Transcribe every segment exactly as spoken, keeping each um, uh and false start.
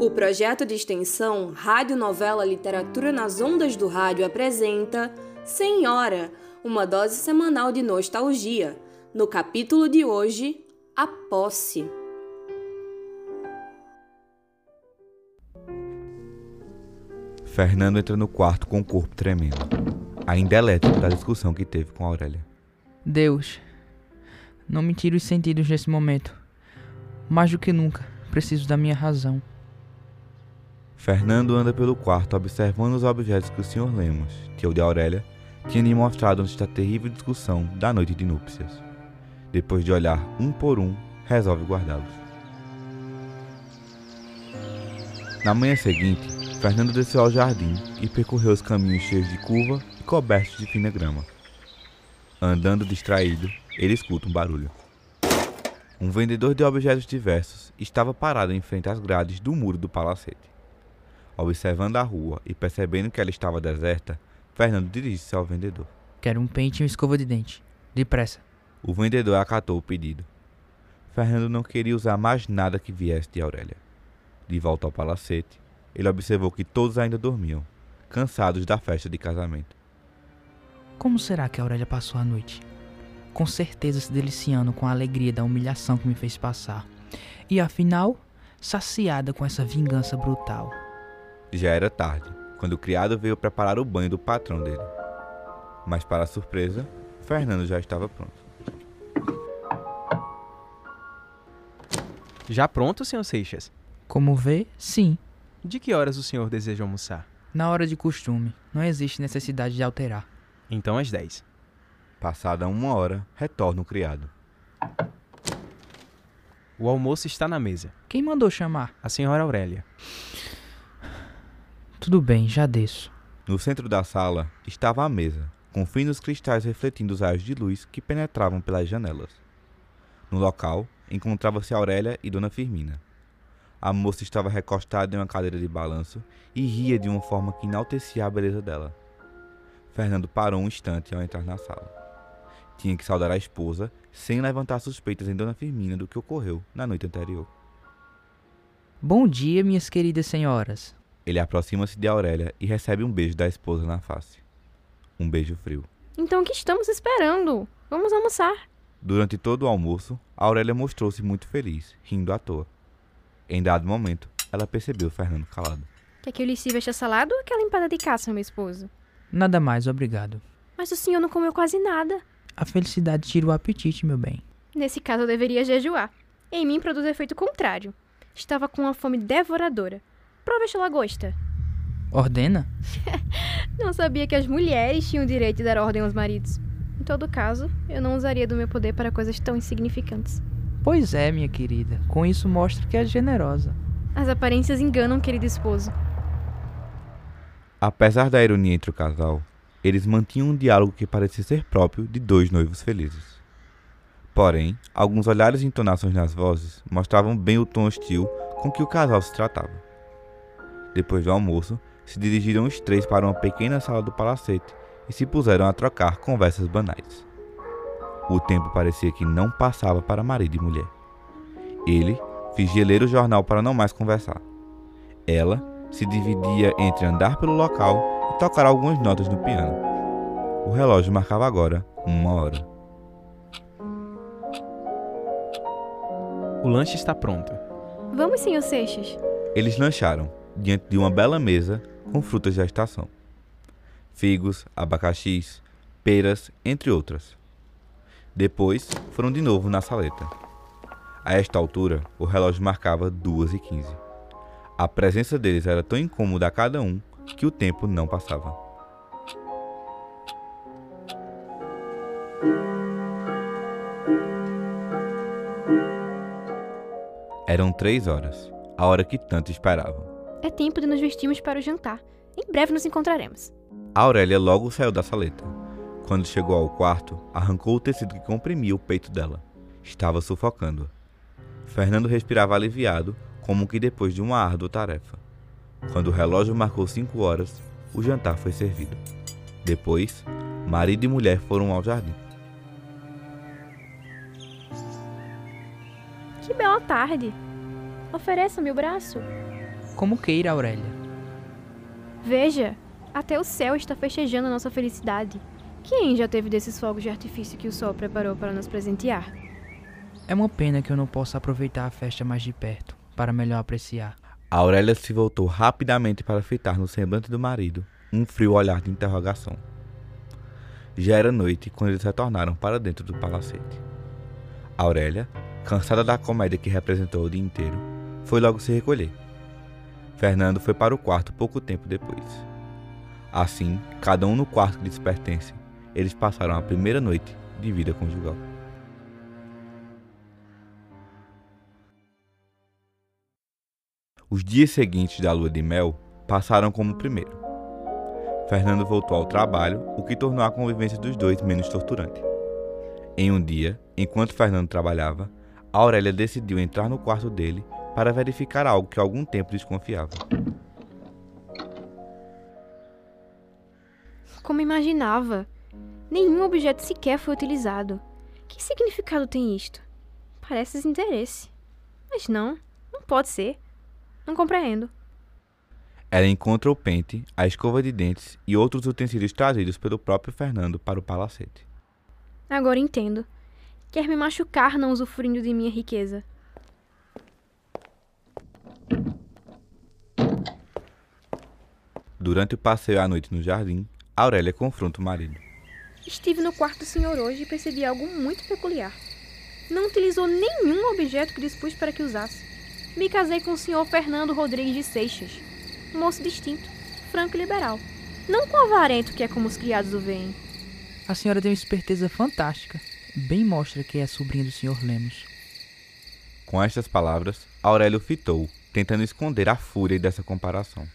O projeto de extensão Rádio Novela Literatura nas Ondas do Rádio apresenta Senhora, uma dose semanal de nostalgia. No capítulo de hoje, A Posse. Fernando entra no quarto com o corpo tremendo, ainda elétrico da discussão que teve com Aurélia. Deus, não me tire os sentidos nesse momento. Mais do que nunca, preciso da minha razão. Fernando anda pelo quarto observando os objetos que o senhor Lemos, tio de Aurélia, tinha lhe mostrado antes da terrível discussão da noite de núpcias. Depois de olhar um por um, resolve guardá-los. Na manhã seguinte, Fernando desceu ao jardim e percorreu os caminhos cheios de curva e cobertos de fina grama. Andando distraído, ele escuta um barulho. Um vendedor de objetos diversos estava parado em frente às grades do muro do palacete. Observando a rua e percebendo que ela estava deserta, Fernando dirige-se ao vendedor. Quero um pente e uma escova de dente. Depressa. O vendedor acatou o pedido. Fernando não queria usar mais nada que viesse de Aurélia. De volta ao palacete, ele observou que todos ainda dormiam, cansados da festa de casamento. Como será que Aurélia passou a noite? Com certeza se deliciando com a alegria da humilhação que me fez passar. E afinal, saciada com essa vingança brutal. Já era tarde, quando o criado veio preparar o banho do patrão dele. Mas, para a surpresa, Fernando já estava pronto. Já pronto, senhor Seixas? Como vê, sim. De que horas o senhor deseja almoçar? Na hora de costume. Não existe necessidade de alterar. Então, às dez. Passada uma hora, retorna o criado. O almoço está na mesa. Quem mandou chamar? A senhora Aurélia. Tudo bem, já desço. No centro da sala estava a mesa, com finos cristais refletindo os raios de luz que penetravam pelas janelas. No local, encontrava-se Aurélia e Dona Firmina. A moça estava recostada em uma cadeira de balanço e ria de uma forma que enaltecia a beleza dela. Fernando parou um instante ao entrar na sala. Tinha que saudar a esposa sem levantar suspeitas em Dona Firmina do que ocorreu na noite anterior. Bom dia, minhas queridas senhoras. Ele aproxima-se de Aurélia e recebe um beijo da esposa na face. Um beijo frio. Então o que estamos esperando? Vamos almoçar. Durante todo o almoço, Aurélia mostrou-se muito feliz, rindo à toa. Em dado momento, ela percebeu Fernando calado. Quer que eu lhe sirva esta salada ou aquela empada de caça, meu esposo? Nada mais, obrigado. Mas o senhor não comeu quase nada. A felicidade tira o apetite, meu bem. Nesse caso, eu deveria jejuar. Em mim, produz efeito contrário. Estava com uma fome devoradora. Prova esta lagosta. Ordena? Não sabia que as mulheres tinham o direito de dar ordem aos maridos. Em todo caso, eu não usaria do meu poder para coisas tão insignificantes. Pois é, minha querida. Com isso mostro que é generosa. As aparências enganam, querido esposo. Apesar da ironia entre o casal, eles mantinham um diálogo que parecia ser próprio de dois noivos felizes. Porém, alguns olhares e entonações nas vozes mostravam bem o tom hostil com que o casal se tratava. Depois do almoço, se dirigiram os três para uma pequena sala do palacete e se puseram a trocar conversas banais. O tempo parecia que não passava para marido e mulher. Ele fingia ler o jornal para não mais conversar. Ela se dividia entre andar pelo local e tocar algumas notas no piano. O relógio marcava agora uma hora. O lanche está pronto. Vamos, senhor Seixas. Eles lancharam diante de uma bela mesa com frutas da estação. Figos, abacaxis, peras, entre outras. Depois, foram de novo na saleta. A esta altura, o relógio marcava duas e quinze. A presença deles era tão incômoda a cada um que o tempo não passava. Eram três horas, a hora que tanto esperavam. É tempo de nos vestirmos para o jantar. Em breve nos encontraremos. A Aurélia logo saiu da saleta. Quando chegou ao quarto, arrancou o tecido que comprimia o peito dela. Estava sufocando. Fernando respirava aliviado, como que depois de uma árdua tarefa. Quando o relógio marcou cinco horas, o jantar foi servido. Depois, marido e mulher foram ao jardim. Que bela tarde! Ofereça-me o braço. Como queira, Aurélia. Veja, até o céu está festejando a nossa felicidade. Quem já teve desses fogos de artifício que o sol preparou para nos presentear? É uma pena que eu não possa aproveitar a festa mais de perto, para melhor apreciar. A Aurélia se voltou rapidamente para fitar no semblante do marido um frio olhar de interrogação. Já era noite quando eles retornaram para dentro do palacete. Aurélia, cansada da comédia que representou o dia inteiro, foi logo se recolher. Fernando foi para o quarto pouco tempo depois. Assim, cada um no quarto que lhes pertence, eles passaram a primeira noite de vida conjugal. Os dias seguintes da lua de mel passaram como o primeiro. Fernando voltou ao trabalho, o que tornou a convivência dos dois menos torturante. Em um dia, enquanto Fernando trabalhava, a Aurélia decidiu entrar no quarto dele para verificar algo que há algum tempo desconfiava. Como imaginava, nenhum objeto sequer foi utilizado. Que significado tem isto? Parece desinteresse. Mas não, não pode ser. Não compreendo. Ela encontra o pente, a escova de dentes e outros utensílios trazidos pelo próprio Fernando para o palacete. Agora entendo. Quer me machucar não usufruindo de minha riqueza. Durante o passeio à noite no jardim, Aurélia confronta o marido. Estive no quarto do senhor hoje e percebi algo muito peculiar. Não utilizou nenhum objeto que dispus para que usasse. Me casei com o senhor Fernando Rodrigues de Seixas, moço distinto, franco e liberal, não com o avarento que é como os criados o veem. A senhora tem uma esperteza fantástica, bem mostra que é sobrinha do senhor Lemos. Com estas palavras, Aurélio fitou, tentando esconder a fúria dessa comparação.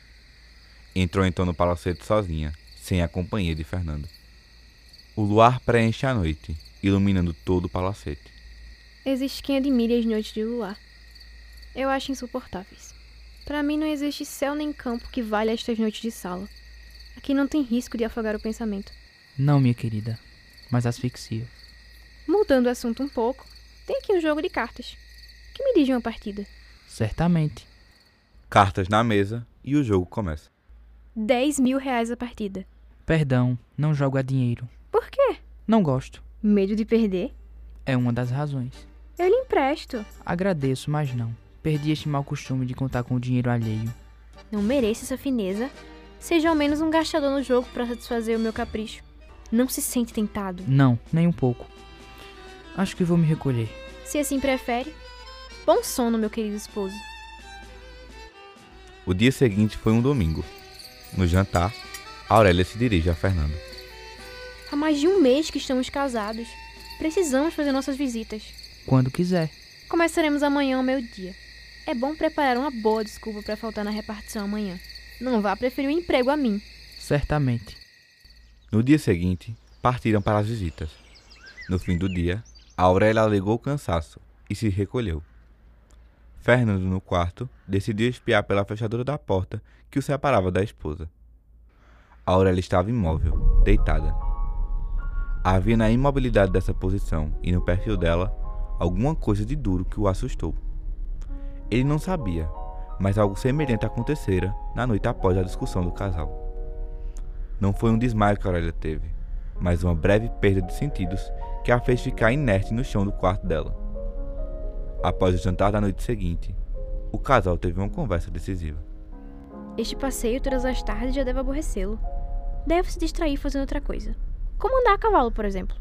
Entrou então no palacete sozinha, sem a companhia de Fernando. O luar preenche a noite, iluminando todo o palacete. Existe quem admire as noites de luar. Eu acho insuportáveis. Para mim não existe céu nem campo que valha estas noites de sala. Aqui não tem risco de afogar o pensamento. Não, minha querida, mas asfixio. Mudando o assunto um pouco, tem aqui um jogo de cartas. Que me diz uma partida? Certamente. Cartas na mesa e o jogo começa. Dez mil reais a partida. Perdão, não jogo a dinheiro. Por quê? Não gosto. Medo de perder? É uma das razões. Eu lhe empresto. Agradeço, mas não. Perdi este mau costume de contar com o dinheiro alheio. Não mereço essa fineza. Seja ao menos um gastador no jogo para satisfazer o meu capricho. Não se sente tentado? Não, nem um pouco. Acho que vou me recolher. Se assim prefere. Bom sono, meu querido esposo. O dia seguinte foi um domingo. No jantar, Aurélia se dirige a Fernando. Há mais de um mês que estamos casados. Precisamos fazer nossas visitas. Quando quiser. Começaremos amanhã ao meio-dia. É bom preparar uma boa desculpa para faltar na repartição amanhã. Não vá preferir um emprego a mim. Certamente. No dia seguinte, partiram para as visitas. No fim do dia, a Aurélia alegou cansaço e se recolheu. Fernando, no quarto, decidiu espiar pela fechadura da porta que o separava da esposa. A Aurélia estava imóvel, deitada. Havia na imobilidade dessa posição e no perfil dela alguma coisa de duro que o assustou. Ele não sabia, mas algo semelhante acontecera na noite após a discussão do casal. Não foi um desmaio que Aurélia teve, mas uma breve perda de sentidos que a fez ficar inerte no chão do quarto dela. Após o jantar da noite seguinte, o casal teve uma conversa decisiva. Este passeio todas as tardes já deve aborrecê-lo. Deve se distrair fazendo outra coisa. Como andar a cavalo, por exemplo.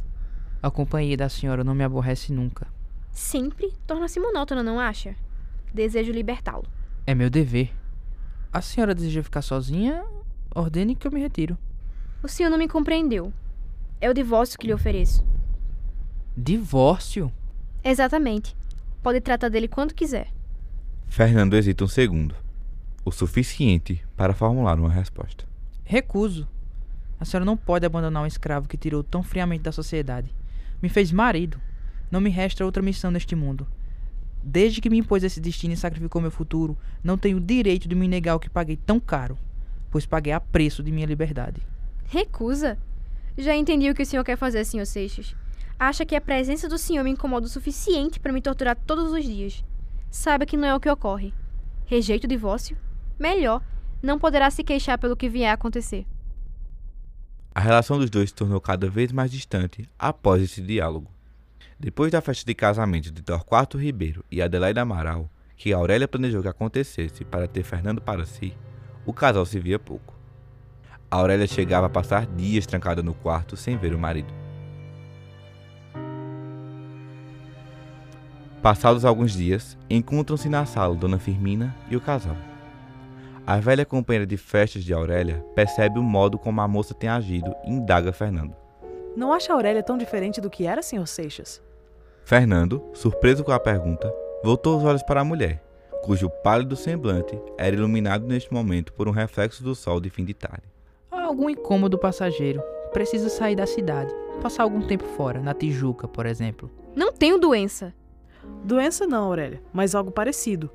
A companhia da senhora não me aborrece nunca. Sempre torna-se monótona, não acha? Desejo libertá-lo. É meu dever. A senhora deseja ficar sozinha? Ordene que eu me retiro. O senhor não me compreendeu. É o divórcio que lhe ofereço. Divórcio? Exatamente. Pode tratar dele quando quiser. Fernando hesita um segundo, o suficiente para formular uma resposta. Recuso. A senhora não pode abandonar um escravo que tirou tão friamente da sociedade. Me fez marido. Não me resta outra missão neste mundo. Desde que me impôs esse destino e sacrificou meu futuro, não tenho o direito de me negar o que paguei tão caro, pois paguei a preço de minha liberdade. Recusa? Já entendi o que o senhor quer fazer, senhor Seixas. Acha que a presença do senhor me incomoda o suficiente para me torturar todos os dias. Saiba que não é o que ocorre. Rejeito o divórcio, melhor, não poderá se queixar pelo que vier a acontecer. A relação dos dois se tornou cada vez mais distante após esse diálogo. Depois da festa de casamento de Torquato Ribeiro e Adelaide Amaral, que Aurélia planejou que acontecesse para ter Fernando para si, o casal se via pouco. A Aurélia chegava a passar dias trancada no quarto sem ver o marido. Passados alguns dias, encontram-se na sala Dona Firmina e o casal. A velha companheira de festas de Aurélia percebe o modo como a moça tem agido e indaga Fernando. Não acha a Aurélia tão diferente do que era, senhor Seixas? Fernando, surpreso com a pergunta, voltou os olhos para a mulher, cujo pálido semblante era iluminado neste momento por um reflexo do sol de fim de tarde. Há algum incômodo passageiro. Preciso sair da cidade, passar algum tempo fora, na Tijuca, por exemplo. Não tenho doença. Doença não, Aurélia, mas algo parecido.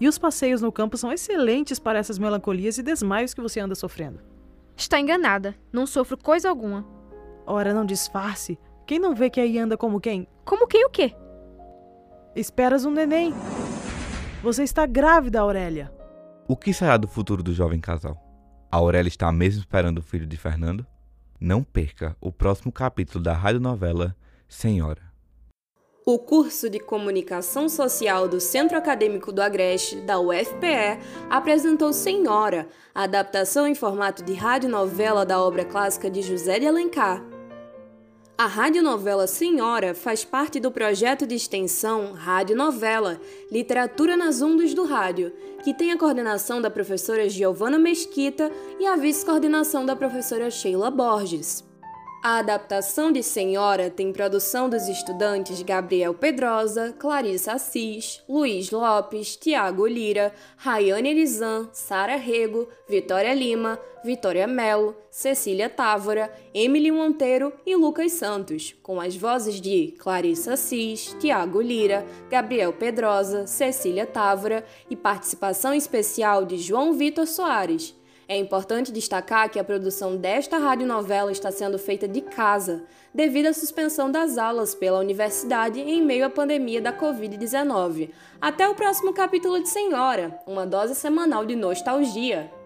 E os passeios no campo são excelentes para essas melancolias e desmaios que você anda sofrendo. Está enganada. Não sofro coisa alguma. Ora, não disfarce. Quem não vê que aí anda como quem? Como quem o quê? Esperas um neném. Você está grávida, Aurélia. O que será do futuro do jovem casal? A Aurélia está mesmo esperando o filho de Fernando? Não perca o próximo capítulo da radionovela Senhora. O curso de Comunicação Social do Centro Acadêmico do Agreste, da U F P E, apresentou Senhora, a adaptação em formato de radionovela da obra clássica de José de Alencar. A radionovela Senhora faz parte do projeto de extensão Rádio Novela Literatura nas Ondas do Rádio, que tem a coordenação da professora Giovanna Mesquita e a vice-coordenação da professora Sheila Borges. A adaptação de Senhora tem produção dos estudantes Gabriel Pedrosa, Clarissa Assis, Luiz Lopes, Tiago Lira, Rayane Elisan, Sara Rego, Vitória Lima, Vitória Melo, Cecília Távora, Emily Monteiro e Lucas Santos, com as vozes de Clarissa Assis, Tiago Lira, Gabriel Pedrosa, Cecília Távora e participação especial de João Vitor Soares. É importante destacar que a produção desta radionovela está sendo feita de casa, devido à suspensão das aulas pela universidade em meio à pandemia da covid dezenove. Até o próximo capítulo de Senhora, uma dose semanal de nostalgia!